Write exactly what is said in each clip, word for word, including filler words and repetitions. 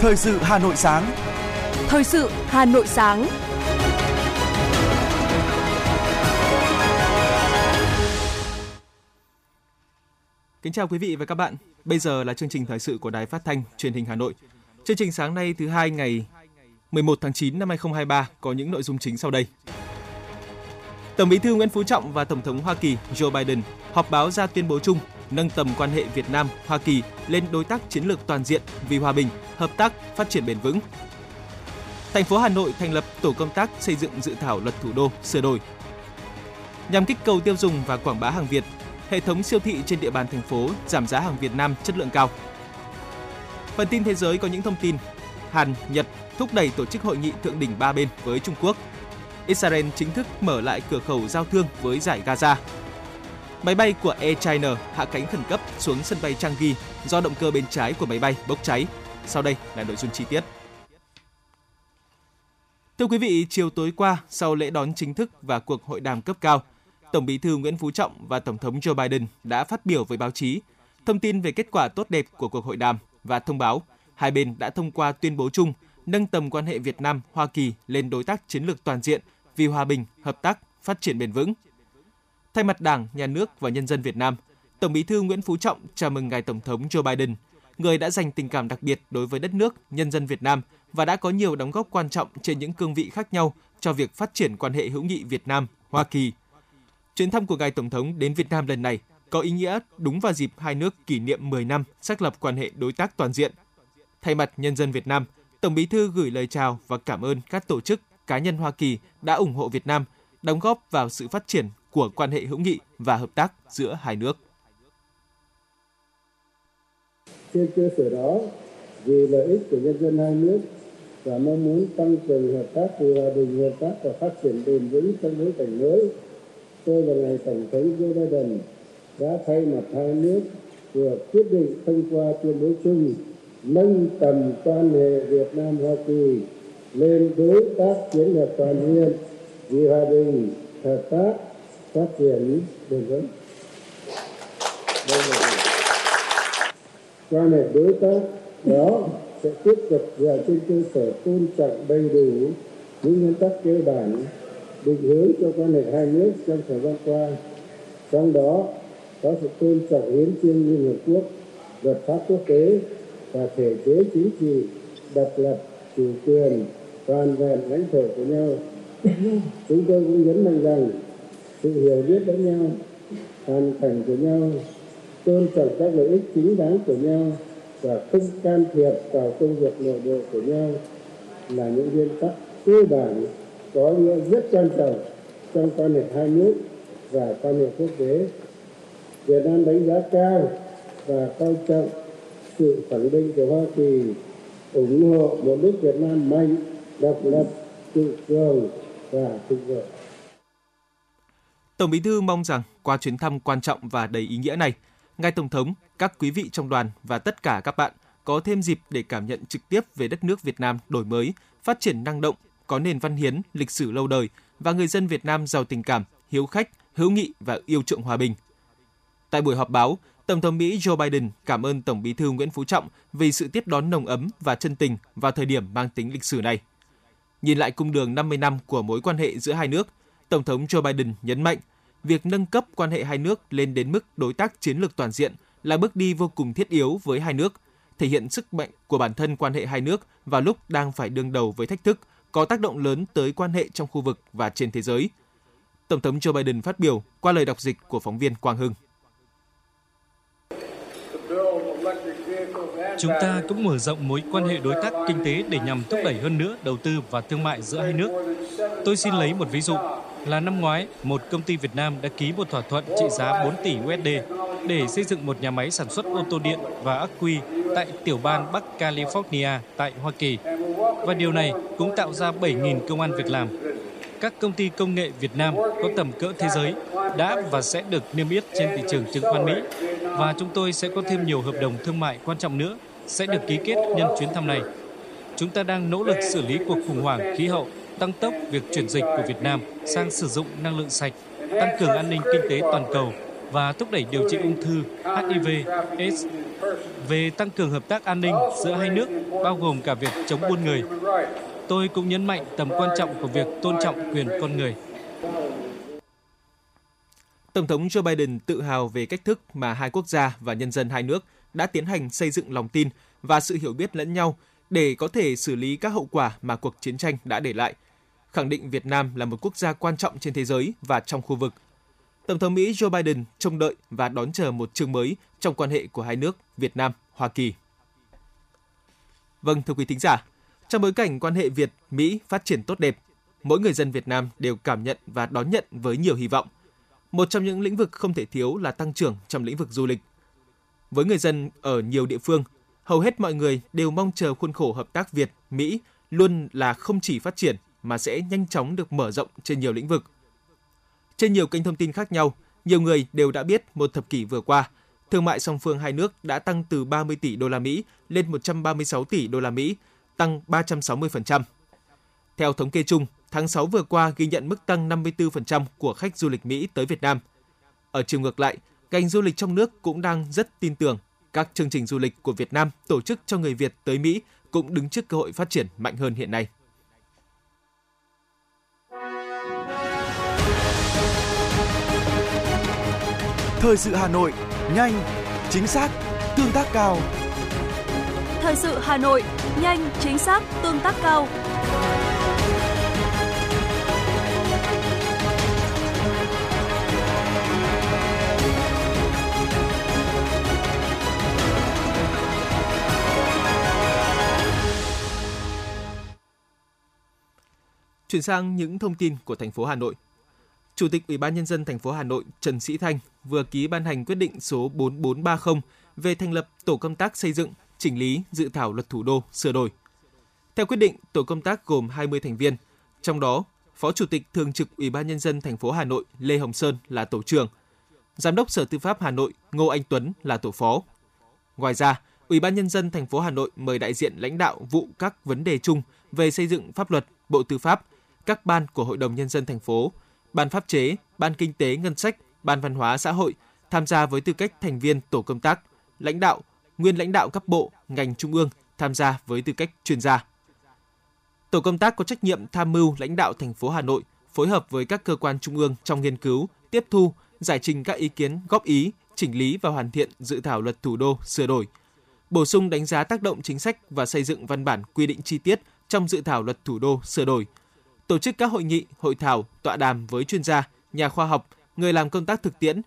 Thời sự Hà Nội sáng. Thời sự Hà Nội sáng. Kính chào quý vị và các bạn. Bây giờ là chương trình thời sự của Đài Phát thanh Truyền hình Hà Nội. Chương trình sáng nay thứ hai ngày mười một tháng chín năm hai nghìn không trăm hai mươi ba có những nội dung chính sau đây. Tổng Bí thư Nguyễn Phú Trọng và Tổng thống Hoa Kỳ Joe Biden họp báo ra tuyên bố chung nâng tầm quan hệ Việt Nam - Hoa Kỳ lên đối tác chiến lược toàn diện vì hòa bình, hợp tác, phát triển bền vững. Thành phố Hà Nội thành lập tổ công tác xây dựng dự thảo luật thủ đô sửa đổi. Nhằm kích cầu tiêu dùng và quảng bá hàng Việt, hệ thống siêu thị trên địa bàn thành phố giảm giá hàng Việt Nam chất lượng cao. Phần tin thế giới có những thông tin: Hàn, Nhật thúc đẩy tổ chức hội nghị thượng đỉnh ba bên với Trung Quốc. Israel chính thức mở lại cửa khẩu giao thương với Dải Gaza. Máy bay của Air China hạ cánh khẩn cấp xuống sân bay Changi do động cơ bên trái của máy bay bốc cháy. Sau đây là nội dung chi tiết. Thưa quý vị, chiều tối qua, sau lễ đón chính thức và cuộc hội đàm cấp cao, Tổng Bí thư Nguyễn Phú Trọng và Tổng thống Joe Biden đã phát biểu với báo chí, thông tin về kết quả tốt đẹp của cuộc hội đàm và thông báo hai bên đã thông qua tuyên bố chung nâng tầm quan hệ Việt Nam - Hoa Kỳ lên đối tác chiến lược toàn diện vì hòa bình, hợp tác, phát triển bền vững. Thay mặt Đảng, Nhà nước và nhân dân Việt Nam, Tổng Bí thư Nguyễn Phú Trọng chào mừng ngài Tổng thống Joe Biden, người đã dành tình cảm đặc biệt đối với đất nước, nhân dân Việt Nam và đã có nhiều đóng góp quan trọng trên những cương vị khác nhau cho việc phát triển quan hệ hữu nghị Việt Nam - Hoa Kỳ. Chuyến thăm của ngài Tổng thống đến Việt Nam lần này có ý nghĩa đúng vào dịp hai nước kỷ niệm mười năm xác lập quan hệ đối tác toàn diện. Thay mặt nhân dân Việt Nam, Tổng Bí thư gửi lời chào và cảm ơn các tổ chức, cá nhân Hoa Kỳ đã ủng hộ Việt Nam, đóng góp vào sự phát triển của quan hệ hữu nghị và hợp tác giữa hai nước. Trên cơ sở đó, vì lợi ích của nhân dân hai nước và mong muốn tăng cường hợp tác vì hòa bình, hợp tác và phát triển bền vững trong bối cảnh mới, tôi và ngài Tổng thống Joe Biden đã thay mặt hai nước vừa quyết định thông qua tuyên bố chung nâng tầm quan hệ Việt Nam - Hoa Kỳ lên đối tác chiến lược toàn diện vì hòa bình, hợp tác, phát triển bền vững. Quan hệ đối tác đó sẽ tiếp tục dựa trên cơ sở tôn trọng đầy đủ những nguyên tắc cơ bản định hướng cho quan hệ hai nước trong thời gian qua, trong đó có sự tôn trọng hiến chương Liên Hợp Quốc, luật pháp quốc tế và thể chế chính trị độc lập, chủ quyền, toàn vẹn lãnh thổ của nhau. Chúng tôi cũng nhấn mạnh rằng sự hiểu biết lẫn nhau, hoàn cảnh của nhau, tôn trọng các lợi ích chính đáng của nhau và không can thiệp vào công việc nội bộ của nhau là những nguyên tắc cơ bản có ý nghĩa rất quan trọng trong quan hệ hai nước và quan hệ quốc tế. Việt Nam đánh giá cao và coi trọng sự khẳng định của Hoa Kỳ ủng hộ một nước Việt Nam mạnh, độc lập, tự cường và thịnh vượng. Tổng Bí thư mong rằng qua chuyến thăm quan trọng và đầy ý nghĩa này, ngài Tổng thống, các quý vị trong đoàn và tất cả các bạn có thêm dịp để cảm nhận trực tiếp về đất nước Việt Nam đổi mới, phát triển năng động, có nền văn hiến, lịch sử lâu đời và người dân Việt Nam giàu tình cảm, hiếu khách, hữu nghị và yêu chuộng hòa bình. Tại buổi họp báo, Tổng thống Mỹ Joe Biden cảm ơn Tổng Bí thư Nguyễn Phú Trọng vì sự tiếp đón nồng ấm và chân tình vào thời điểm mang tính lịch sử này. Nhìn lại cung đường năm mươi năm của mối quan hệ giữa hai nước, Tổng thống Joe Biden nhấn mạnh việc nâng cấp quan hệ hai nước lên đến mức đối tác chiến lược toàn diện là bước đi vô cùng thiết yếu với hai nước, thể hiện sức mạnh của bản thân quan hệ hai nước vào lúc đang phải đương đầu với thách thức có tác động lớn tới quan hệ trong khu vực và trên thế giới. Tổng thống Joe Biden phát biểu qua lời đọc dịch của phóng viên Quang Hưng. Chúng ta cũng mở rộng mối quan hệ đối tác kinh tế để nhằm thúc đẩy hơn nữa đầu tư và thương mại giữa hai nước. Tôi xin lấy một ví dụ là năm ngoái, một công ty Việt Nam đã ký một thỏa thuận trị giá bốn tỷ đô la để xây dựng một nhà máy sản xuất ô tô điện và ắc quy tại tiểu bang Bắc California tại Hoa Kỳ. Và điều này cũng tạo ra bảy nghìn công ăn việc làm. Các công ty công nghệ Việt Nam có tầm cỡ thế giới đã và sẽ được niêm yết trên thị trường chứng khoán Mỹ. Và chúng tôi sẽ có thêm nhiều hợp đồng thương mại quan trọng nữa sẽ được ký kết nhân chuyến thăm này. Chúng ta đang nỗ lực xử lý cuộc khủng hoảng khí hậu, tăng tốc việc chuyển dịch của Việt Nam sang sử dụng năng lượng sạch, tăng cường an ninh kinh tế toàn cầu và thúc đẩy điều trị ung thư H I V AIDS, về tăng cường hợp tác an ninh giữa hai nước, bao gồm cả việc chống buôn người. Tôi cũng nhấn mạnh tầm quan trọng của việc tôn trọng quyền con người. Tổng thống Joe Biden tự hào về cách thức mà hai quốc gia và nhân dân hai nước đã tiến hành xây dựng lòng tin và sự hiểu biết lẫn nhau để có thể xử lý các hậu quả mà cuộc chiến tranh đã để lại, khẳng định Việt Nam là một quốc gia quan trọng trên thế giới và trong khu vực. Tổng thống Mỹ Joe Biden trông đợi và đón chờ một chương mới trong quan hệ của hai nước Việt Nam-Hoa Kỳ. Vâng, thưa quý thính giả, trong bối cảnh quan hệ Việt-Mỹ phát triển tốt đẹp, mỗi người dân Việt Nam đều cảm nhận và đón nhận với nhiều hy vọng. Một trong những lĩnh vực không thể thiếu là tăng trưởng trong lĩnh vực du lịch. Với người dân ở nhiều địa phương, hầu hết mọi người đều mong chờ khuôn khổ hợp tác Việt-Mỹ luôn là không chỉ phát triển mà sẽ nhanh chóng được mở rộng trên nhiều lĩnh vực. Trên nhiều kênh thông tin khác nhau, nhiều người đều đã biết một thập kỷ vừa qua, thương mại song phương hai nước đã tăng từ ba mươi tỷ đô la Mỹ lên một trăm ba mươi sáu tỷ đô la Mỹ, tăng ba trăm sáu mươi phần trăm. Theo thống kê chung, tháng sáu vừa qua ghi nhận mức tăng năm mươi tư phần trăm của khách du lịch Mỹ tới Việt Nam. Ở chiều ngược lại, ngành du lịch trong nước cũng đang rất tin tưởng các chương trình du lịch của Việt Nam tổ chức cho người Việt tới Mỹ cũng đứng trước cơ hội phát triển mạnh hơn hiện nay. Thời sự Hà Nội, nhanh, chính xác, tương tác cao. Thời sự Hà Nội, nhanh, chính xác, tương tác cao. Chuyển sang những thông tin của thành phố Hà Nội. Chủ tịch Ủy ban Nhân dân thành phố Hà Nội Trần Sĩ Thanh vừa ký ban hành quyết định số bốn bốn ba không về thành lập tổ công tác xây dựng, chỉnh lý dự thảo luật thủ đô sửa đổi. Theo quyết định, tổ công tác gồm hai mươi thành viên, trong đó Phó Chủ tịch Thường trực Ủy ban Nhân dân thành phố Hà Nội Lê Hồng Sơn là tổ trưởng, Giám đốc Sở Tư pháp Hà Nội Ngô Anh Tuấn là tổ phó. Ngoài ra, Ủy ban Nhân dân thành phố Hà Nội mời đại diện lãnh đạo vụ các vấn đề chung về xây dựng pháp luật, Bộ Tư pháp, các ban của Hội đồng Nhân dân thành phố, Ban Pháp chế, Ban Kinh tế Ngân sách, Ban Văn hóa Xã hội tham gia với tư cách thành viên tổ công tác, lãnh đạo, nguyên lãnh đạo các bộ, ngành trung ương tham gia với tư cách chuyên gia. Tổ công tác có trách nhiệm tham mưu lãnh đạo thành phố Hà Nội phối hợp với các cơ quan trung ương trong nghiên cứu, tiếp thu, giải trình các ý kiến, góp ý, chỉnh lý và hoàn thiện dự thảo luật thủ đô sửa đổi, bổ sung đánh giá tác động chính sách và xây dựng văn bản quy định chi tiết trong dự thảo luật thủ đô sửa đổi. Tổ chức các hội nghị, hội thảo, tọa đàm với chuyên gia, nhà khoa học, người làm công tác thực tiễn,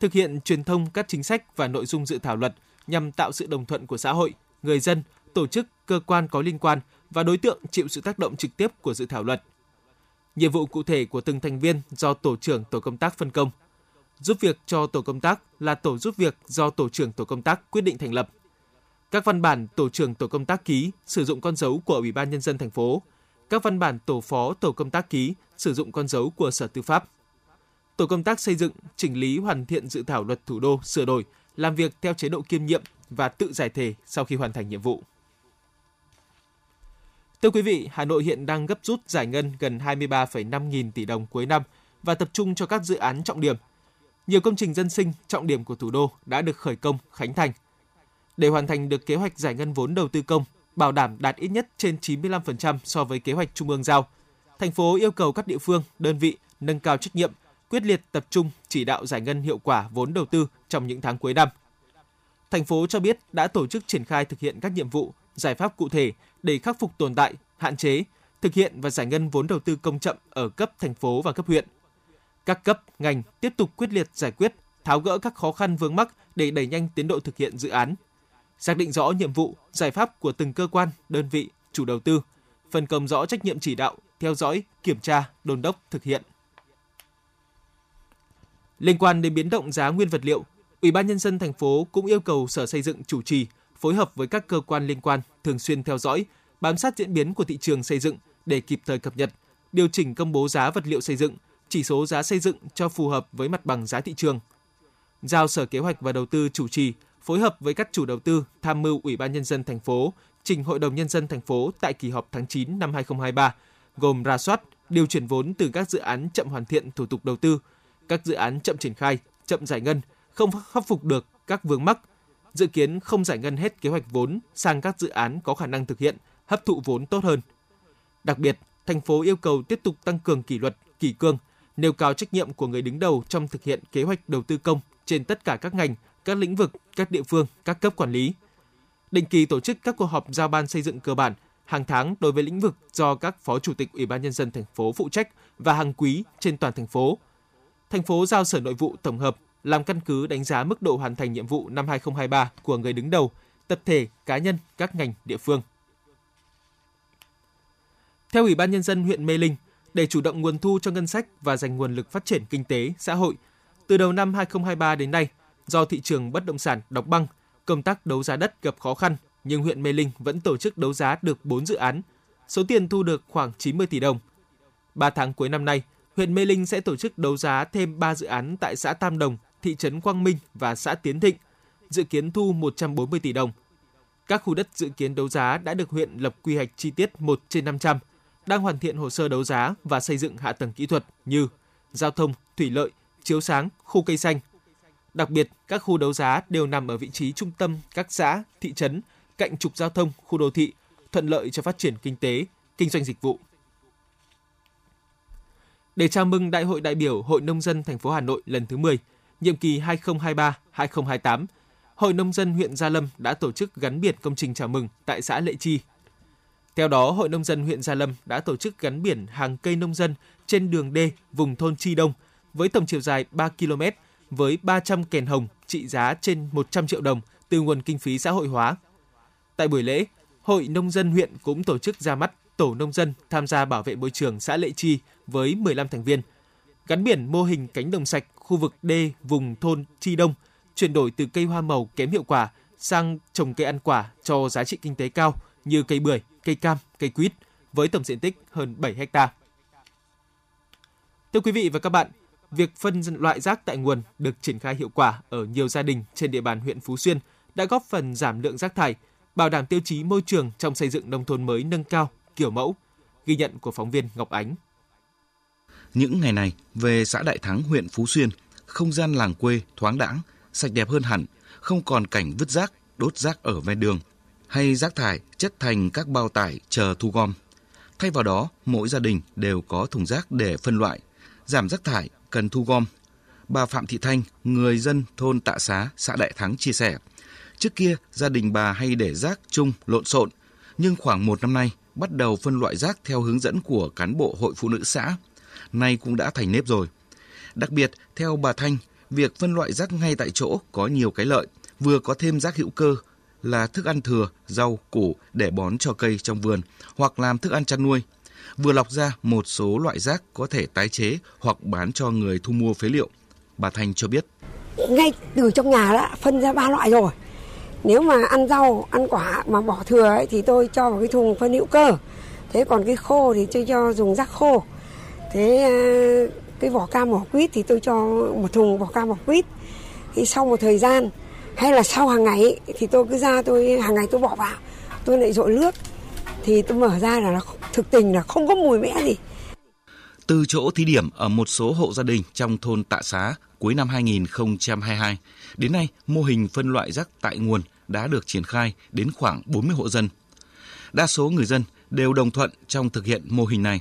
thực hiện truyền thông các chính sách và nội dung dự thảo luật nhằm tạo sự đồng thuận của xã hội, người dân, tổ chức, cơ quan có liên quan và đối tượng chịu sự tác động trực tiếp của dự thảo luật. Nhiệm vụ cụ thể của từng thành viên do tổ trưởng tổ công tác phân công. Giúp việc cho tổ công tác là tổ giúp việc do tổ trưởng tổ công tác quyết định thành lập. Các văn bản tổ trưởng tổ công tác ký sử dụng con dấu của Ủy ban Nhân dân thành phố. Các văn bản tổ phó tổ công tác ký sử dụng con dấu của Sở Tư pháp. Tổ công tác xây dựng, chỉnh lý hoàn thiện dự thảo luật thủ đô sửa đổi, làm việc theo chế độ kiêm nhiệm và tự giải thể sau khi hoàn thành nhiệm vụ. Thưa quý vị, Hà Nội hiện đang gấp rút giải ngân gần hai mươi ba phẩy năm nghìn tỷ đồng cuối năm và tập trung cho các dự án trọng điểm. Nhiều công trình dân sinh trọng điểm của thủ đô đã được khởi công, khánh thành. Để hoàn thành được kế hoạch giải ngân vốn đầu tư công, bảo đảm đạt ít nhất trên chín mươi lăm phần trăm so với kế hoạch Trung ương giao, thành phố yêu cầu các địa phương, đơn vị nâng cao trách nhiệm, quyết liệt tập trung chỉ đạo giải ngân hiệu quả vốn đầu tư trong những tháng cuối năm. Thành phố cho biết đã tổ chức triển khai thực hiện các nhiệm vụ, giải pháp cụ thể để khắc phục tồn tại, hạn chế, thực hiện và giải ngân vốn đầu tư công chậm ở cấp thành phố và cấp huyện. Các cấp, ngành tiếp tục quyết liệt giải quyết, tháo gỡ các khó khăn vướng mắc để đẩy nhanh tiến độ thực hiện dự án. Xác định rõ nhiệm vụ, giải pháp của từng cơ quan, đơn vị, chủ đầu tư, phân công rõ trách nhiệm chỉ đạo, theo dõi, kiểm tra, đôn đốc thực hiện. Liên quan đến biến động giá nguyên vật liệu, Ủy ban Nhân dân thành phố cũng yêu cầu Sở Xây dựng chủ trì, phối hợp với các cơ quan liên quan thường xuyên theo dõi, bám sát diễn biến của thị trường xây dựng để kịp thời cập nhật, điều chỉnh công bố giá vật liệu xây dựng, chỉ số giá xây dựng cho phù hợp với mặt bằng giá thị trường. Giao Sở Kế hoạch và Đầu tư chủ trì, phối hợp với các chủ đầu tư tham mưu Ủy ban Nhân dân thành phố trình Hội đồng Nhân dân thành phố tại kỳ họp tháng chín năm hai không hai ba, gồm rà soát, điều chuyển vốn từ các dự án chậm hoàn thiện thủ tục đầu tư, các dự án chậm triển khai, chậm giải ngân, không khắc phục được các vướng mắc, dự kiến không giải ngân hết kế hoạch vốn sang các dự án có khả năng thực hiện, hấp thụ vốn tốt hơn. Đặc biệt, thành phố yêu cầu tiếp tục tăng cường kỷ luật, kỷ cương, nêu cao trách nhiệm của người đứng đầu trong thực hiện kế hoạch đầu tư công trên tất cả các ngành, các lĩnh vực, các địa phương, các cấp quản lý. Định kỳ tổ chức các cuộc họp giao ban xây dựng cơ bản hàng tháng đối với lĩnh vực do các phó chủ tịch Ủy ban nhân dân thành phố phụ trách và hàng quý trên toàn thành phố. Thành phố giao Sở Nội vụ tổng hợp làm căn cứ đánh giá mức độ hoàn thành nhiệm vụ năm hai không hai ba của người đứng đầu, tập thể, cá nhân, các ngành, địa phương. Theo Ủy ban nhân dân huyện Mê Linh, để chủ động nguồn thu cho ngân sách và dành nguồn lực phát triển kinh tế, xã hội, từ đầu năm hai không hai ba đến nay, do thị trường bất động sản đóng băng, công tác đấu giá đất gặp khó khăn, nhưng huyện Mê Linh vẫn tổ chức đấu giá được bốn dự án, số tiền thu được khoảng chín mươi tỷ đồng. ba tháng cuối năm nay, huyện Mê Linh sẽ tổ chức đấu giá thêm ba dự án tại xã Tam Đồng, thị trấn Quang Minh và xã Tiến Thịnh, dự kiến thu một trăm bốn mươi tỷ đồng. Các khu đất dự kiến đấu giá đã được huyện lập quy hoạch chi tiết một trên năm trăm, đang hoàn thiện hồ sơ đấu giá và xây dựng hạ tầng kỹ thuật như giao thông, thủy lợi, chiếu sáng, khu cây xanh. Đặc biệt, các khu đấu giá đều nằm ở vị trí trung tâm các xã, thị trấn, cạnh trục giao thông, khu đô thị, thuận lợi cho phát triển kinh tế, kinh doanh dịch vụ. Để chào mừng Đại hội đại biểu Hội Nông dân thành phố Hà Nội lần thứ mười, nhiệm kỳ hai không hai ba đến hai không hai tám, Hội Nông dân huyện Gia Lâm đã tổ chức gắn biển công trình chào mừng tại xã Lệ Chi. Theo đó, Hội Nông dân huyện Gia Lâm đã tổ chức gắn biển hàng cây nông dân trên đường D vùng thôn Chi Đông với tổng chiều dài ba ki lô mét với ba trăm kèn hồng trị giá trên một trăm triệu đồng từ nguồn kinh phí xã hội hóa. Tại buổi lễ, Hội Nông dân huyện cũng tổ chức ra mắt tổ nông dân tham gia bảo vệ môi trường xã Lệ Chi với mười lăm thành viên, gắn biển mô hình cánh đồng sạch khu vực D vùng thôn Chi Đông, chuyển đổi từ cây hoa màu kém hiệu quả sang trồng cây ăn quả cho giá trị kinh tế cao như cây bưởi, cây cam, cây quýt với tổng diện tích hơn bảy héc ta. Thưa quý vị và các bạn, việc phân loại rác tại nguồn được triển khai hiệu quả ở nhiều gia đình trên địa bàn huyện Phú Xuyên đã góp phần giảm lượng rác thải, bảo đảm tiêu chí môi trường trong xây dựng nông thôn mới nâng cao, kiểu mẫu. Ghi nhận của phóng viên Ngọc Ánh. Những ngày này, về xã Đại Thắng, huyện Phú Xuyên, không gian làng quê thoáng đãng, sạch đẹp hơn hẳn, không còn cảnh vứt rác, đốt rác ở ven đường, hay rác thải chất thành các bao tải chờ thu gom. Thay vào đó, mỗi gia đình đều có thùng rác để phân loại, giảm rác thải cần thu gom. Bà Phạm Thị Thanh, người dân thôn Tạ Xá, xã Đại Thắng chia sẻ, trước kia gia đình bà hay để rác chung lộn xộn, nhưng khoảng một năm nay bắt đầu phân loại rác theo hướng dẫn của cán bộ hội phụ nữ xã. Nay cũng đã thành nếp rồi. Đặc biệt, theo bà Thanh, việc phân loại rác ngay tại chỗ có nhiều cái lợi, vừa có thêm rác hữu cơ là thức ăn thừa, rau, củ để bón cho cây trong vườn hoặc làm thức ăn chăn nuôi, vừa lọc ra một số loại rác có thể tái chế hoặc bán cho người thu mua phế liệu. Bà Thanh cho biết. Ngay từ trong nhà đã phân ra ba loại rồi. Nếu mà ăn rau, ăn quả mà bỏ thừa ấy, thì tôi cho vào cái thùng phân hữu cơ. Thế còn cái khô thì tôi cho dùng rác khô. Thế cái vỏ cam vỏ quýt thì tôi cho một thùng vỏ cam vỏ quýt. Thì sau một thời gian hay là sau hàng ngày ấy, thì tôi cứ ra tôi hàng ngày tôi bỏ vào. Tôi lại dội nước thì tôi mở ra là nó thực tình là không có mùi mẽ gì. Từ chỗ thí điểm ở một số hộ gia đình trong thôn Tạ Xá cuối năm hai không hai hai, đến nay mô hình phân loại rác tại nguồn đã được triển khai đến khoảng bốn mươi hộ dân. Đa số người dân đều đồng thuận trong thực hiện mô hình này.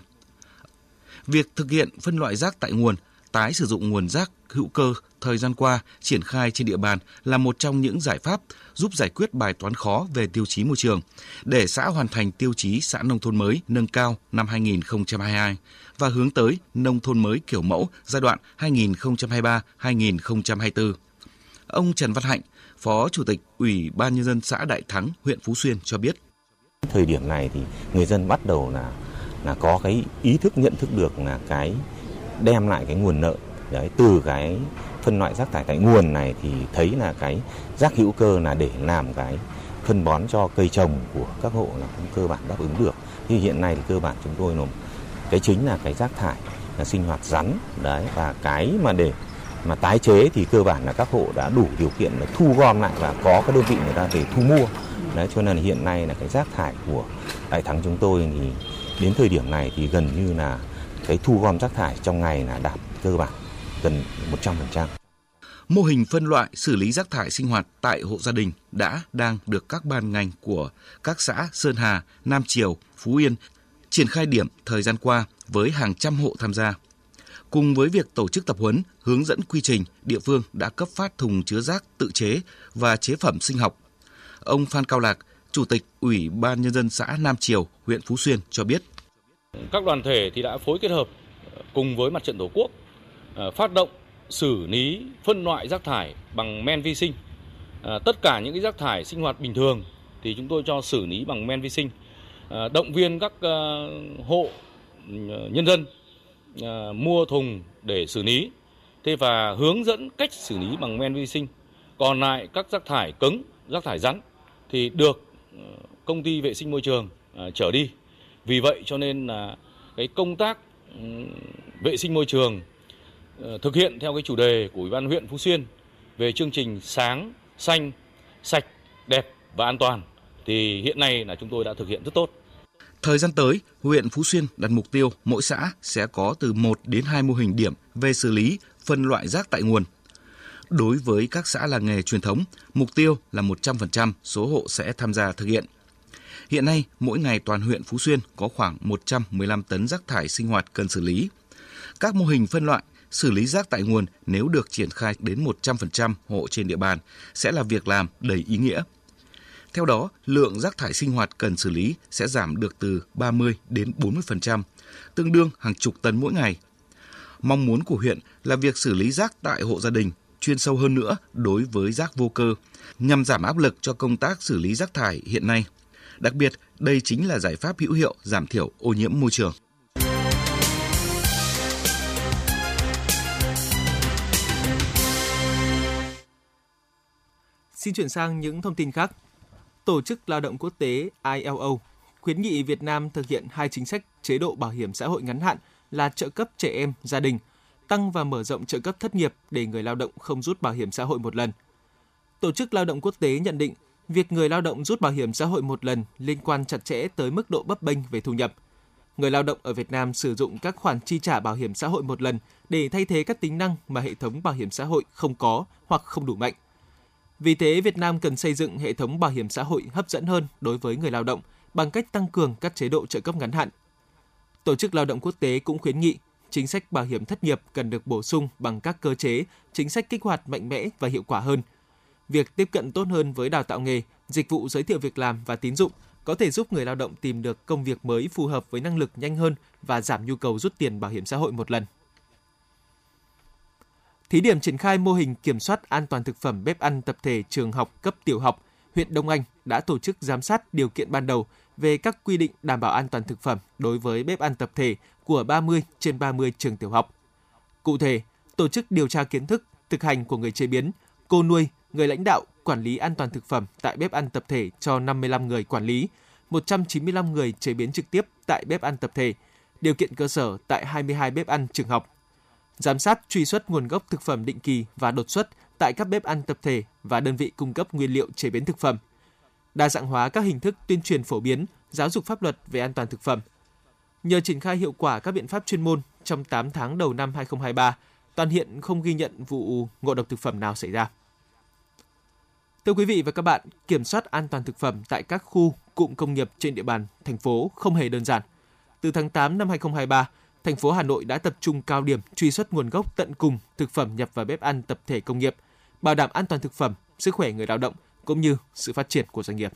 Việc thực hiện phân loại rác tại nguồn, tái sử dụng nguồn rác hữu cơ thời gian qua triển khai trên địa bàn là một trong những giải pháp giúp giải quyết bài toán khó về tiêu chí môi trường để xã hoàn thành tiêu chí xã nông thôn mới nâng cao năm hai không hai hai và hướng tới nông thôn mới kiểu mẫu giai đoạn hai không hai ba đến hai không hai tư. Ông Trần Văn Hạnh, Phó Chủ tịch Ủy ban nhân dân xã Đại Thắng, huyện Phú Xuyên cho biết. Thời điểm này thì người dân bắt đầu là là có cái ý thức nhận thức được là cái đem lại cái nguồn lợi đấy từ cái phân loại rác thải tại nguồn này, thì thấy là cái rác hữu cơ là để làm cái phân bón cho cây trồng của các hộ là cũng cơ bản đáp ứng được. Thì hiện nay thì cơ bản chúng tôi nộp cái chính là cái rác thải là sinh hoạt rắn đấy, và cái mà để mà tái chế thì cơ bản là các hộ đã đủ điều kiện là thu gom lại và có các đơn vị người ta để thu mua đấy, cho nên hiện nay là cái rác thải của Đại Thắng chúng tôi thì đến thời điểm này thì gần như là cái thu gom rác thải trong ngày là đạt cơ bản gần một trăm phần trăm. Mô hình phân loại xử lý rác thải sinh hoạt tại hộ gia đình đã đang được các ban ngành của các xã Sơn Hà, Nam Triều, Phú Yên triển khai điểm thời gian qua với hàng trăm hộ tham gia. Cùng với việc tổ chức tập huấn, hướng dẫn quy trình, địa phương đã cấp phát thùng chứa rác tự chế và chế phẩm sinh học. Ông Phan Cao Lạc, Chủ tịch Ủy ban Nhân dân xã Nam Triều, huyện Phú Xuyên cho biết. Các đoàn thể thì đã phối kết hợp cùng với Mặt trận Tổ quốc phát động xử lý phân loại rác thải bằng men vi sinh. Tất cả những cái rác thải sinh hoạt bình thường thì chúng tôi cho xử lý bằng men vi sinh. Động viên các hộ nhân dân mua thùng để xử lý, thế và hướng dẫn cách xử lý bằng men vi sinh. Còn lại các rác thải cứng, rác thải rắn thì được công ty vệ sinh môi trường chở đi. Vì vậy cho nên là cái công tác vệ sinh môi trường thực hiện theo cái chủ đề của Ủy ban huyện Phú Xuyên về chương trình sáng, xanh, sạch, đẹp và an toàn thì hiện nay là chúng tôi đã thực hiện rất tốt. Thời gian tới, huyện Phú Xuyên đặt mục tiêu mỗi xã sẽ có từ một đến hai mô hình điểm về xử lý, phân loại rác tại nguồn. Đối với các xã làng nghề truyền thống, mục tiêu là một trăm phần trăm số hộ sẽ tham gia thực hiện. Hiện nay, mỗi ngày toàn huyện Phú Xuyên có khoảng một trăm mười lăm tấn rác thải sinh hoạt cần xử lý. Các mô hình phân loại, xử lý rác tại nguồn nếu được triển khai đến một trăm phần trăm hộ trên địa bàn sẽ là việc làm đầy ý nghĩa. Theo đó, lượng rác thải sinh hoạt cần xử lý sẽ giảm được từ ba mươi đến bốn mươi phần trăm, tương đương hàng chục tấn mỗi ngày. Mong muốn của huyện là việc xử lý rác tại hộ gia đình chuyên sâu hơn nữa đối với rác vô cơ, nhằm giảm áp lực cho công tác xử lý rác thải hiện nay. Đặc biệt, đây chính là giải pháp hữu hiệu giảm thiểu ô nhiễm môi trường. Xin chuyển sang những thông tin khác. Tổ chức Lao động Quốc tế I L O khuyến nghị Việt Nam thực hiện hai chính sách chế độ bảo hiểm xã hội ngắn hạn là trợ cấp trẻ em, gia đình, tăng và mở rộng trợ cấp thất nghiệp để người lao động không rút bảo hiểm xã hội một lần. Tổ chức Lao động Quốc tế nhận định việc người lao động rút bảo hiểm xã hội một lần liên quan chặt chẽ tới mức độ bấp bênh về thu nhập. Người lao động ở Việt Nam sử dụng các khoản chi trả bảo hiểm xã hội một lần để thay thế các tính năng mà hệ thống bảo hiểm xã hội không có hoặc không đủ mạnh. Vì thế, Việt Nam cần xây dựng hệ thống bảo hiểm xã hội hấp dẫn hơn đối với người lao động bằng cách tăng cường các chế độ trợ cấp ngắn hạn. Tổ chức Lao động Quốc tế cũng khuyến nghị chính sách bảo hiểm thất nghiệp cần được bổ sung bằng các cơ chế, chính sách kích hoạt mạnh mẽ và hiệu quả hơn. Việc tiếp cận tốt hơn với đào tạo nghề, dịch vụ giới thiệu việc làm và tín dụng có thể giúp người lao động tìm được công việc mới phù hợp với năng lực nhanh hơn và giảm nhu cầu rút tiền bảo hiểm xã hội một lần. Thí điểm triển khai mô hình kiểm soát an toàn thực phẩm bếp ăn tập thể trường học cấp tiểu học, huyện Đông Anh đã tổ chức giám sát điều kiện ban đầu về các quy định đảm bảo an toàn thực phẩm đối với bếp ăn tập thể của ba mươi trên ba mươi trường tiểu học. Cụ thể, tổ chức điều tra kiến thức, thực hành của người chế biến, cô nuôi, người lãnh đạo, quản lý an toàn thực phẩm tại bếp ăn tập thể cho năm mươi lăm người quản lý, một trăm chín mươi lăm người chế biến trực tiếp tại bếp ăn tập thể, điều kiện cơ sở tại hai mươi hai bếp ăn trường học. Giám sát truy xuất nguồn gốc thực phẩm định kỳ và đột xuất tại các bếp ăn tập thể và đơn vị cung cấp nguyên liệu chế biến thực phẩm. Đa dạng hóa các hình thức tuyên truyền phổ biến, giáo dục pháp luật về an toàn thực phẩm. Nhờ triển khai hiệu quả các biện pháp chuyên môn, trong tám tháng đầu năm hai không hai ba, toàn hiện không ghi nhận vụ ngộ độc thực phẩm nào xảy ra. Thưa quý vị và các bạn, kiểm soát an toàn thực phẩm tại các khu, cụm công nghiệp trên địa bàn thành phố không hề đơn giản. Từ tháng tám năm hai không hai ba, thành phố Hà Nội đã tập trung cao điểm truy xuất nguồn gốc tận cùng thực phẩm nhập vào bếp ăn tập thể công nghiệp, bảo đảm an toàn thực phẩm, sức khỏe người lao động cũng như sự phát triển của doanh nghiệp.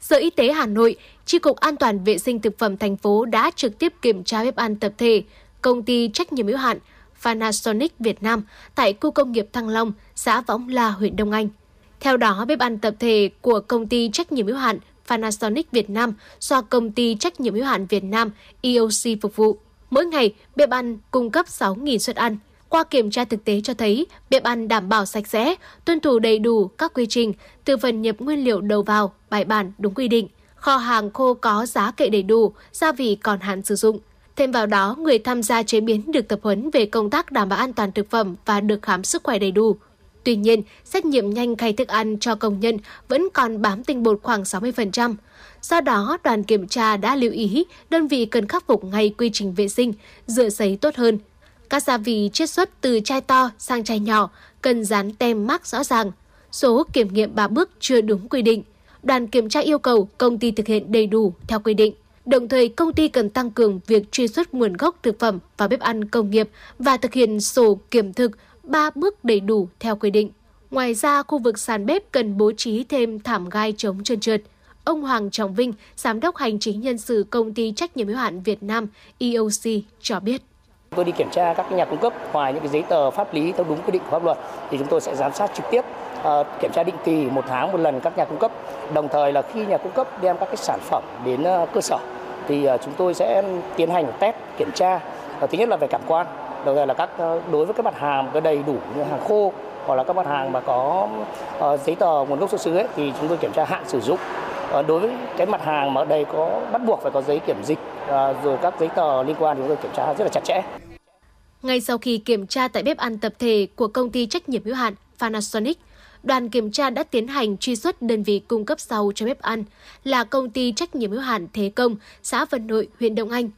Sở Y tế Hà Nội, Chi cục An toàn vệ sinh thực phẩm thành phố đã trực tiếp kiểm tra bếp ăn tập thể công ty trách nhiệm hữu hạn Panasonic Việt Nam tại khu công nghiệp Thăng Long, xã Võng La, huyện Đông Anh. Theo đó, bếp ăn tập thể của công ty trách nhiệm hữu hạn Panasonic Việt Nam do công ty trách nhiệm hữu hạn Việt Nam e o xê phục vụ. Mỗi ngày, bếp ăn cung cấp sáu nghìn suất ăn. Qua kiểm tra thực tế cho thấy, bếp ăn đảm bảo sạch sẽ, tuân thủ đầy đủ các quy trình, từ phần nhập nguyên liệu đầu vào, bài bản đúng quy định. Kho hàng khô có giá kệ đầy đủ, gia vị còn hạn sử dụng. Thêm vào đó, người tham gia chế biến được tập huấn về công tác đảm bảo an toàn thực phẩm và được khám sức khỏe đầy đủ. Tuy nhiên, xét nghiệm nhanh khay thức ăn cho công nhân vẫn còn bám tinh bột khoảng sáu mươi phần trăm. Do đó, đoàn kiểm tra đã lưu ý đơn vị cần khắc phục ngay quy trình vệ sinh, rửa sấy tốt hơn. Các gia vị chiết xuất từ chai to sang chai nhỏ cần dán tem mác rõ ràng. Số kiểm nghiệm ba bước chưa đúng quy định. Đoàn kiểm tra yêu cầu công ty thực hiện đầy đủ theo quy định. Đồng thời, công ty cần tăng cường việc truy xuất nguồn gốc thực phẩm vào bếp ăn công nghiệp và thực hiện sổ kiểm thực ba bước đầy đủ theo quy định. Ngoài ra, khu vực sàn bếp cần bố trí thêm thảm gai chống trơn trượt. Ông Hoàng Trọng Vinh, Giám đốc Hành chính Nhân sự Công ty Trách nhiệm hữu hạn Việt Nam E O C cho biết. Tôi đi kiểm tra các nhà cung cấp, ngoài những cái giấy tờ pháp lý theo đúng quy định của pháp luật thì chúng tôi sẽ giám sát trực tiếp, uh, kiểm tra định kỳ một tháng một lần các nhà cung cấp. Đồng thời là khi nhà cung cấp đem các cái sản phẩm đến uh, cơ sở thì uh, chúng tôi sẽ tiến hành test kiểm tra. Uh, thứ nhất là về cảm quan, đồng thời là các uh, đối với các mặt hàng cái đầy đủ như hàng khô hoặc là các mặt hàng mà có uh, giấy tờ nguồn gốc xuất xứ ấy, thì chúng tôi kiểm tra hạn sử dụng. Uh, đối với cái mặt hàng mà ở đây có bắt buộc phải có giấy kiểm dịch uh, rồi các giấy tờ liên quan thì chúng tôi kiểm tra rất là chặt chẽ. Ngay sau khi kiểm tra tại bếp ăn tập thể của công ty trách nhiệm hữu hạn Panasonic, đoàn kiểm tra đã tiến hành truy xuất đơn vị cung cấp rau cho bếp ăn là công ty trách nhiệm hữu hạn Thế Công, xã Vân Nội, huyện Đông Anh.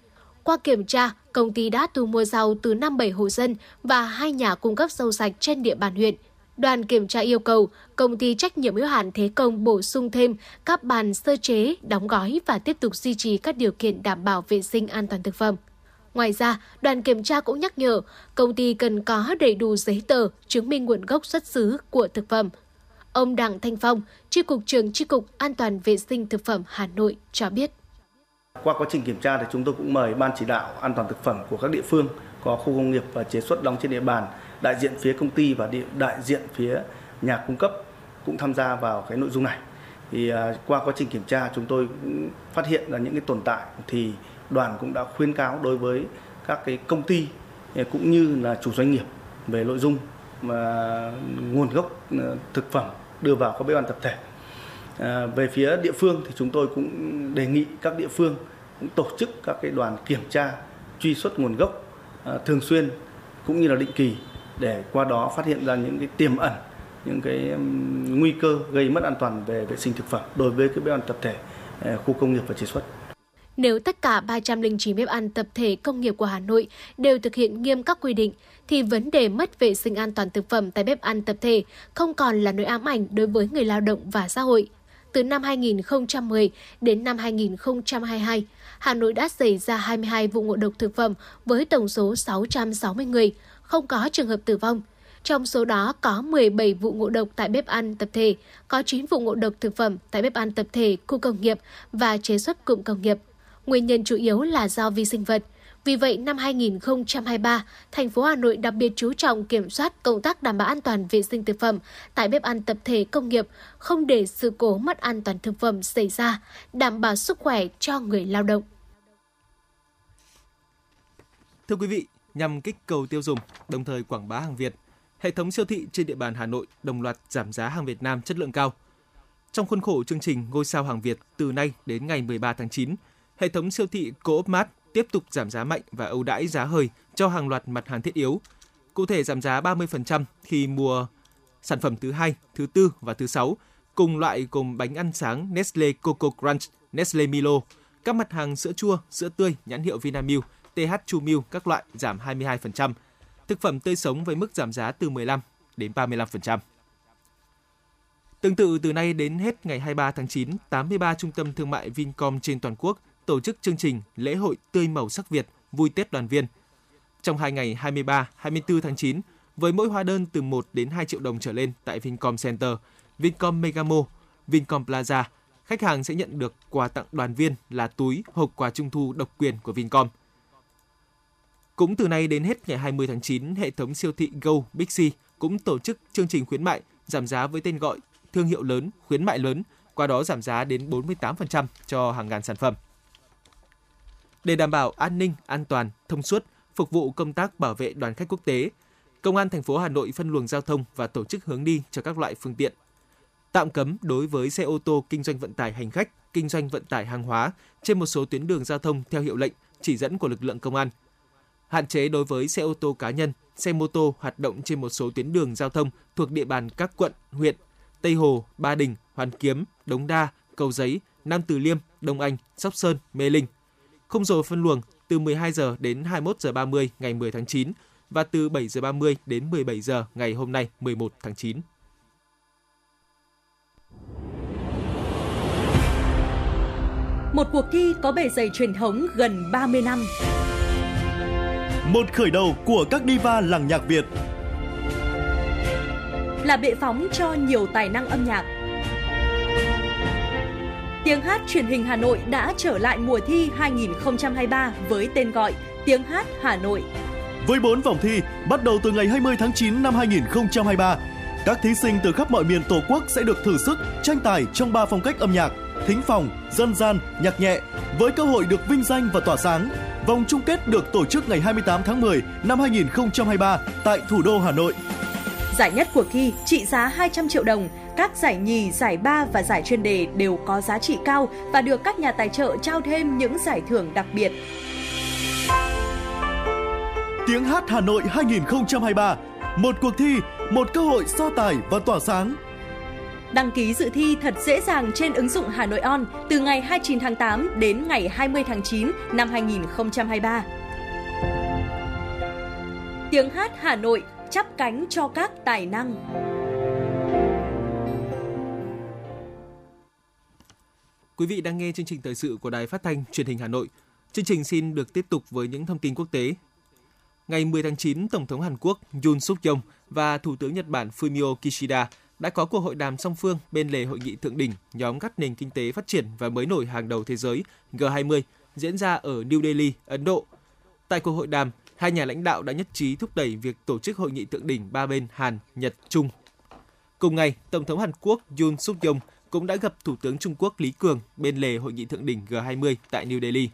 Qua kiểm tra, công ty đã thu mua rau từ năm mươi bảy hộ dân và hai nhà cung cấp rau sạch trên địa bàn huyện. Đoàn kiểm tra yêu cầu công ty trách nhiệm hữu hạn Thế Công bổ sung thêm các bàn sơ chế, đóng gói và tiếp tục duy trì các điều kiện đảm bảo vệ sinh an toàn thực phẩm. Ngoài ra, đoàn kiểm tra cũng nhắc nhở công ty cần có đầy đủ giấy tờ chứng minh nguồn gốc xuất xứ của thực phẩm. Ông Đặng Thanh Phong, Chi cục trưởng Chi cục An toàn vệ sinh thực phẩm Hà Nội cho biết. Qua quá trình kiểm tra thì chúng tôi cũng mời ban chỉ đạo an toàn thực phẩm của các địa phương có khu công nghiệp và chế xuất đóng trên địa bàn, đại diện phía công ty và đại diện phía nhà cung cấp cũng tham gia vào cái nội dung này. Thì qua quá trình kiểm tra chúng tôi cũng phát hiện là những cái tồn tại thì đoàn cũng đã khuyến cáo đối với các cái công ty cũng như là chủ doanh nghiệp về nội dung và nguồn gốc thực phẩm đưa vào các bếp ăn tập thể. À, về phía địa phương thì chúng tôi cũng đề nghị các địa phương cũng tổ chức các cái đoàn kiểm tra truy xuất nguồn gốc à, thường xuyên cũng như là định kỳ để qua đó phát hiện ra những cái tiềm ẩn, những cái um, nguy cơ gây mất an toàn về vệ sinh thực phẩm đối với các bếp ăn tập thể, à, khu công nghiệp và chế xuất. Nếu tất cả ba trăm lẻ chín bếp ăn tập thể công nghiệp của Hà Nội đều thực hiện nghiêm các quy định, thì vấn đề mất vệ sinh an toàn thực phẩm tại bếp ăn tập thể không còn là nỗi ám ảnh đối với người lao động và xã hội. Từ năm hai nghìn không trăm mười đến năm hai nghìn không trăm hai mươi hai, Hà Nội đã xảy ra hai mươi hai vụ ngộ độc thực phẩm với tổng số sáu trăm sáu mươi người, không có trường hợp tử vong. Trong số đó có mười bảy vụ ngộ độc tại bếp ăn tập thể, có chín vụ ngộ độc thực phẩm tại bếp ăn tập thể, khu công nghiệp và chế xuất cụm công nghiệp. Nguyên nhân chủ yếu là do vi sinh vật. Vì vậy, năm hai nghìn không trăm hai mươi ba, thành phố Hà Nội đặc biệt chú trọng kiểm soát công tác đảm bảo an toàn vệ sinh thực phẩm tại bếp ăn tập thể công nghiệp, không để sự cố mất an toàn thực phẩm xảy ra, đảm bảo sức khỏe cho người lao động. Thưa quý vị, nhằm kích cầu tiêu dùng, đồng thời quảng bá hàng Việt, hệ thống siêu thị trên địa bàn Hà Nội đồng loạt giảm giá hàng Việt Nam chất lượng cao. Trong khuôn khổ chương trình Ngôi sao hàng Việt từ nay đến ngày mười ba tháng chín, hệ thống siêu thị Co.opmart tiếp tục giảm giá mạnh và ưu đãi giá hời cho hàng loạt mặt hàng thiết yếu. Cụ thể giảm giá ba mươi phần trăm khi mua sản phẩm thứ hai, thứ tư và thứ sáu cùng loại gồm bánh ăn sáng Nestle Coco Crunch, Nestle Milo, các mặt hàng sữa chua, sữa tươi nhãn hiệu Vinamilk, tê hát True Milk các loại giảm hai mươi hai phần trăm, thực phẩm tươi sống với mức giảm giá từ mười lăm đến ba mươi lăm phần trăm. Tương tự, từ nay đến hết ngày hai mươi ba tháng chín, tám mươi ba trung tâm thương mại Vincom trên toàn quốc tổ chức chương trình Lễ hội Tươi màu sắc Việt vui Tết đoàn viên. Trong hai ngày hai mươi ba, hai mươi tư tháng chín, với mỗi hóa đơn từ một đến hai triệu đồng trở lên tại Vincom Center, Vincom Megamo, Vincom Plaza, khách hàng sẽ nhận được quà tặng đoàn viên là túi hộp quà trung thu độc quyền của Vincom. Cũng từ nay đến hết ngày hai mươi tháng chín, hệ thống siêu thị Go, Big C cũng tổ chức chương trình khuyến mại giảm giá với tên gọi thương hiệu lớn, khuyến mại lớn, qua đó giảm giá đến bốn mươi tám phần trăm cho hàng ngàn sản phẩm. Để đảm bảo an ninh, an toàn, thông suốt, phục vụ công tác bảo vệ đoàn khách quốc tế, Công an thành phố Hà Nội phân luồng giao thông và tổ chức hướng đi cho các loại phương tiện. Tạm cấm đối với xe ô tô kinh doanh vận tải hành khách, kinh doanh vận tải hàng hóa trên một số tuyến đường giao thông theo hiệu lệnh, chỉ dẫn của lực lượng công an. Hạn chế đối với xe ô tô cá nhân, xe mô tô hoạt động trên một số tuyến đường giao thông thuộc địa bàn các quận, huyện Tây Hồ, Ba Đình, Hoàn Kiếm, Đống Đa, Cầu Giấy, Nam Từ Liêm, Đông Anh, Sóc Sơn, Mê Linh. Khung giờ phân luồng từ mười hai giờ đến hai mươi mốt giờ ba mươi ngày mười tháng chín và từ bảy giờ ba mươi đến mười bảy giờ ngày hôm nay mười một tháng chín. Một cuộc thi có bề dày truyền thống gần ba mươi năm. Một khởi đầu của các diva làng nhạc Việt. Là bệ phóng cho nhiều tài năng âm nhạc. Tiếng hát truyền hình Hà Nội đã trở lại mùa thi hai không hai ba với tên gọi Tiếng hát Hà Nội. Với bốn vòng thi, bắt đầu từ ngày hai mươi tháng chín năm hai nghìn không trăm hai mươi ba, các thí sinh từ khắp mọi miền Tổ quốc sẽ được thử sức tranh tài trong ba phong cách âm nhạc: thính phòng, dân gian, nhạc nhẹ, với cơ hội được vinh danh và tỏa sáng. Vòng chung kết được tổ chức ngày hai mươi tám tháng mười năm hai nghìn không trăm hai mươi ba tại thủ đô Hà Nội. Giải nhất cuộc thi trị giá hai trăm triệu đồng, các giải nhì, giải ba và giải chuyên đề đều có giá trị cao và được các nhà tài trợ trao thêm những giải thưởng đặc biệt. Tiếng hát Hà Nội hai không hai ba, một cuộc thi, một cơ hội so tài và tỏa sáng. Đăng ký dự thi thật dễ dàng trên ứng dụng Hà Nội On từ ngày hai mươi chín tháng tám đến ngày hai mươi tháng chín năm hai nghìn không trăm hai mươi ba. Tiếng hát Hà Nội chắp cánh cho các tài năng. Quý vị đang nghe chương trình thời sự của Đài Phát thanh Truyền hình Hà Nội. Chương trình xin được tiếp tục với những thông tin quốc tế. Ngày mười tháng chín, Tổng thống Hàn Quốc Yoon Suk Yeol và Thủ tướng Nhật Bản Fumio Kishida đã có cuộc hội đàm song phương bên lề hội nghị thượng đỉnh nhóm các nền kinh tế phát triển và mới nổi hàng đầu thế giới G hai mươi diễn ra ở New Delhi, Ấn Độ. Tại cuộc hội đàm, hai nhà lãnh đạo đã nhất trí thúc đẩy việc tổ chức hội nghị thượng đỉnh ba bên Hàn, Nhật, Trung. Cùng ngày, Tổng thống Hàn Quốc Yoon Suk Yeol cũng đã gặp Thủ tướng Trung Quốc Lý Cường bên lề hội nghị thượng đỉnh G hai mươi tại New Delhi.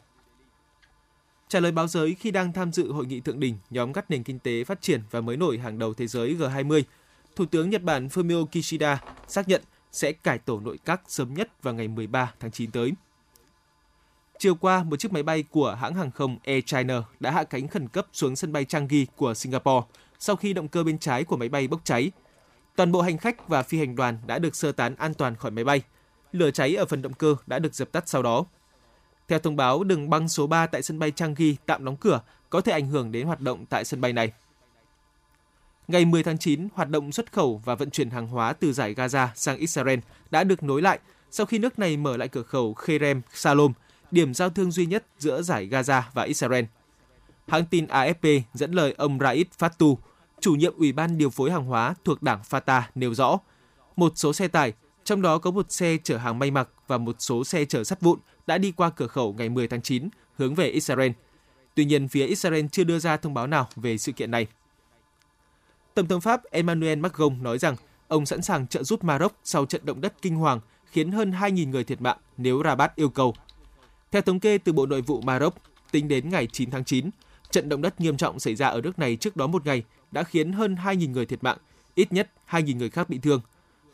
Trả lời báo giới khi đang tham dự hội nghị thượng đỉnh nhóm các nền kinh tế phát triển và mới nổi hàng đầu thế giới G hai mươi, Thủ tướng Nhật Bản Fumio Kishida xác nhận sẽ cải tổ nội các sớm nhất vào ngày mười ba tháng chín tới. Chiều qua, một chiếc máy bay của hãng hàng không Air China đã hạ cánh khẩn cấp xuống sân bay Changi của Singapore sau khi động cơ bên trái của máy bay bốc cháy. Toàn bộ hành khách và phi hành đoàn đã được sơ tán an toàn khỏi máy bay. Lửa cháy ở phần động cơ đã được dập tắt sau đó. Theo thông báo, đường băng số ba tại sân bay Changi tạm đóng cửa, có thể ảnh hưởng đến hoạt động tại sân bay này. Ngày mười tháng chín, hoạt động xuất khẩu và vận chuyển hàng hóa từ dải Gaza sang Israel đã được nối lại sau khi nước này mở lại cửa khẩu Kerem Shalom, điểm giao thương duy nhất giữa dải Gaza và Israel. Hãng tin A F P dẫn lời ông Raiz Fatu, chủ nhiệm Ủy ban điều phối hàng hóa thuộc đảng Fatah nêu rõ, một số xe tải, trong đó có một xe chở hàng may mặc và một số xe chở sắt vụn đã đi qua cửa khẩu ngày mười tháng chín hướng về Israel. Tuy nhiên, phía Israel chưa đưa ra thông báo nào về sự kiện này. Tổng thống Pháp Emmanuel Macron nói rằng ông sẵn sàng trợ giúp Maroc sau trận động đất kinh hoàng khiến hơn hai nghìn người thiệt mạng nếu Rabat yêu cầu. Theo thống kê từ Bộ Nội vụ Maroc, tính đến ngày chín tháng chín, trận động đất nghiêm trọng xảy ra ở nước này trước đó một ngày đã khiến hơn hai nghìn người thiệt mạng, ít nhất hai nghìn người khác bị thương.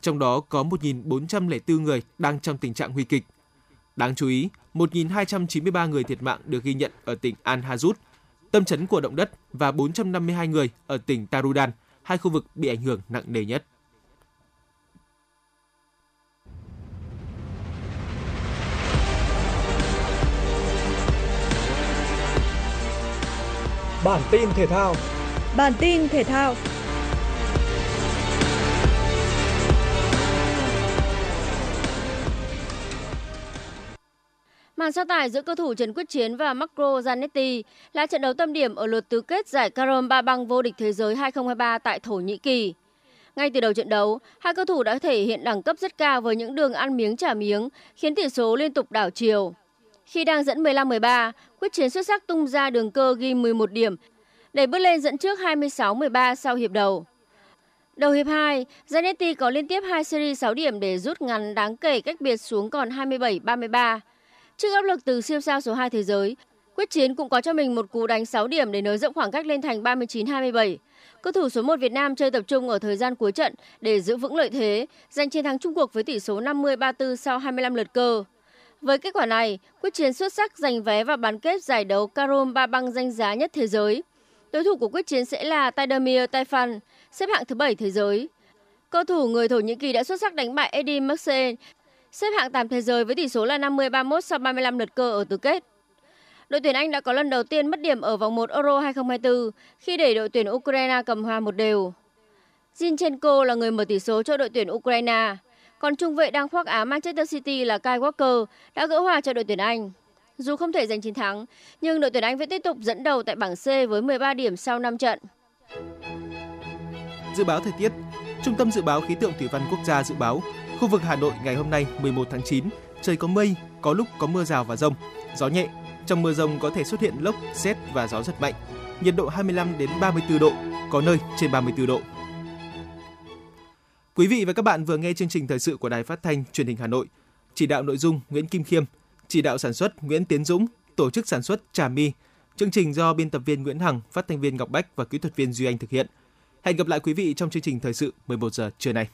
Trong đó có một nghìn bốn trăm lẻ bốn người đang trong tình trạng nguy kịch. Đáng chú ý, một nghìn hai trăm chín mươi ba người thiệt mạng được ghi nhận ở tỉnh Al-Hajout, tâm trấn của động đất, và bốn trăm năm mươi hai người ở tỉnh Tarudan, hai khu vực bị ảnh hưởng nặng nề nhất. Bản tin thể thao. Bản tin thể thao. Màn so tài giữa cầu thủ Trần Quyết Chiến và Marco Zanetti là trận đấu tâm điểm ở lượt tứ kết giải Carom Ba Bang vô địch thế giới hai không hai ba tại Thổ Nhĩ Kỳ. Ngay từ đầu trận đấu, hai cầu thủ đã thể hiện đẳng cấp rất cao với những đường ăn miếng trả miếng, khiến tỷ số liên tục đảo chiều. Khi đang dẫn mười lăm mười ba, Quyết Chiến xuất sắc tung ra đường cơ ghi mười một điểm để bước lên dẫn trước hai mươi sáu mười ba sau hiệp đầu. Đầu hiệp hai, Giannetti có liên tiếp hai series sáu điểm để rút ngắn đáng kể cách biệt xuống còn hai mươi bảy ba mươi ba. Trước áp lực từ siêu sao số hai thế giới, Quyết Chiến cũng có cho mình một cú đánh sáu điểm để nới rộng khoảng cách lên thành ba mươi chín hai mươi bảy. Cầu thủ số một Việt Nam chơi tập trung ở thời gian cuối trận để giữ vững lợi thế, giành chiến thắng chung cuộc với tỷ số năm mươi ba bốn sau hai mươi lăm lượt cơ. Với kết quả này, Quyết Chiến xuất sắc giành vé vào bán kết giải đấu Carom Ba Bang danh giá nhất thế giới. Đối thủ của Quyết Chiến sẽ là Tidermier Typhon, xếp hạng thứ bảy thế giới. Cầu thủ người Thổ Nhĩ Kỳ đã xuất sắc đánh bại Edi Merxell, xếp hạng tám thế giới với tỷ số là năm mươi ba mốt sau ba mươi lăm lượt cơ ở tứ kết. Đội tuyển Anh đã có lần đầu tiên mất điểm ở vòng một Euro hai không hai tư khi đẩy đội tuyển Ukraine cầm hòa một đều. Zinchenko là người mở tỷ số cho đội tuyển Ukraine, còn trung vệ đang khoác áo Manchester City là Kyle Walker đã gỡ hòa cho đội tuyển Anh. Dù không thể giành chiến thắng, nhưng đội tuyển Anh vẫn tiếp tục dẫn đầu tại bảng C với mười ba điểm sau năm trận. Dự báo thời tiết. Trung tâm Dự báo Khí tượng Thủy văn Quốc gia dự báo, khu vực Hà Nội ngày hôm nay mười một tháng chín, trời có mây, có lúc có mưa rào và dông, gió nhẹ. Trong mưa dông có thể xuất hiện lốc, sét và gió giật mạnh. Nhiệt độ hai mươi lăm đến ba mươi tư độ, có nơi trên ba mươi tư độ. Quý vị và các bạn vừa nghe chương trình thời sự của Đài Phát thanh Truyền hình Hà Nội. Chỉ đạo nội dung Nguyễn Kim Khiêm, chỉ đạo sản xuất Nguyễn Tiến Dũng, tổ chức sản xuất Trà My. Chương trình do biên tập viên Nguyễn Hằng, phát thanh viên Ngọc Bách và kỹ thuật viên Duy Anh thực hiện. Hẹn gặp lại quý vị trong chương trình thời sự mười một giờ trưa nay.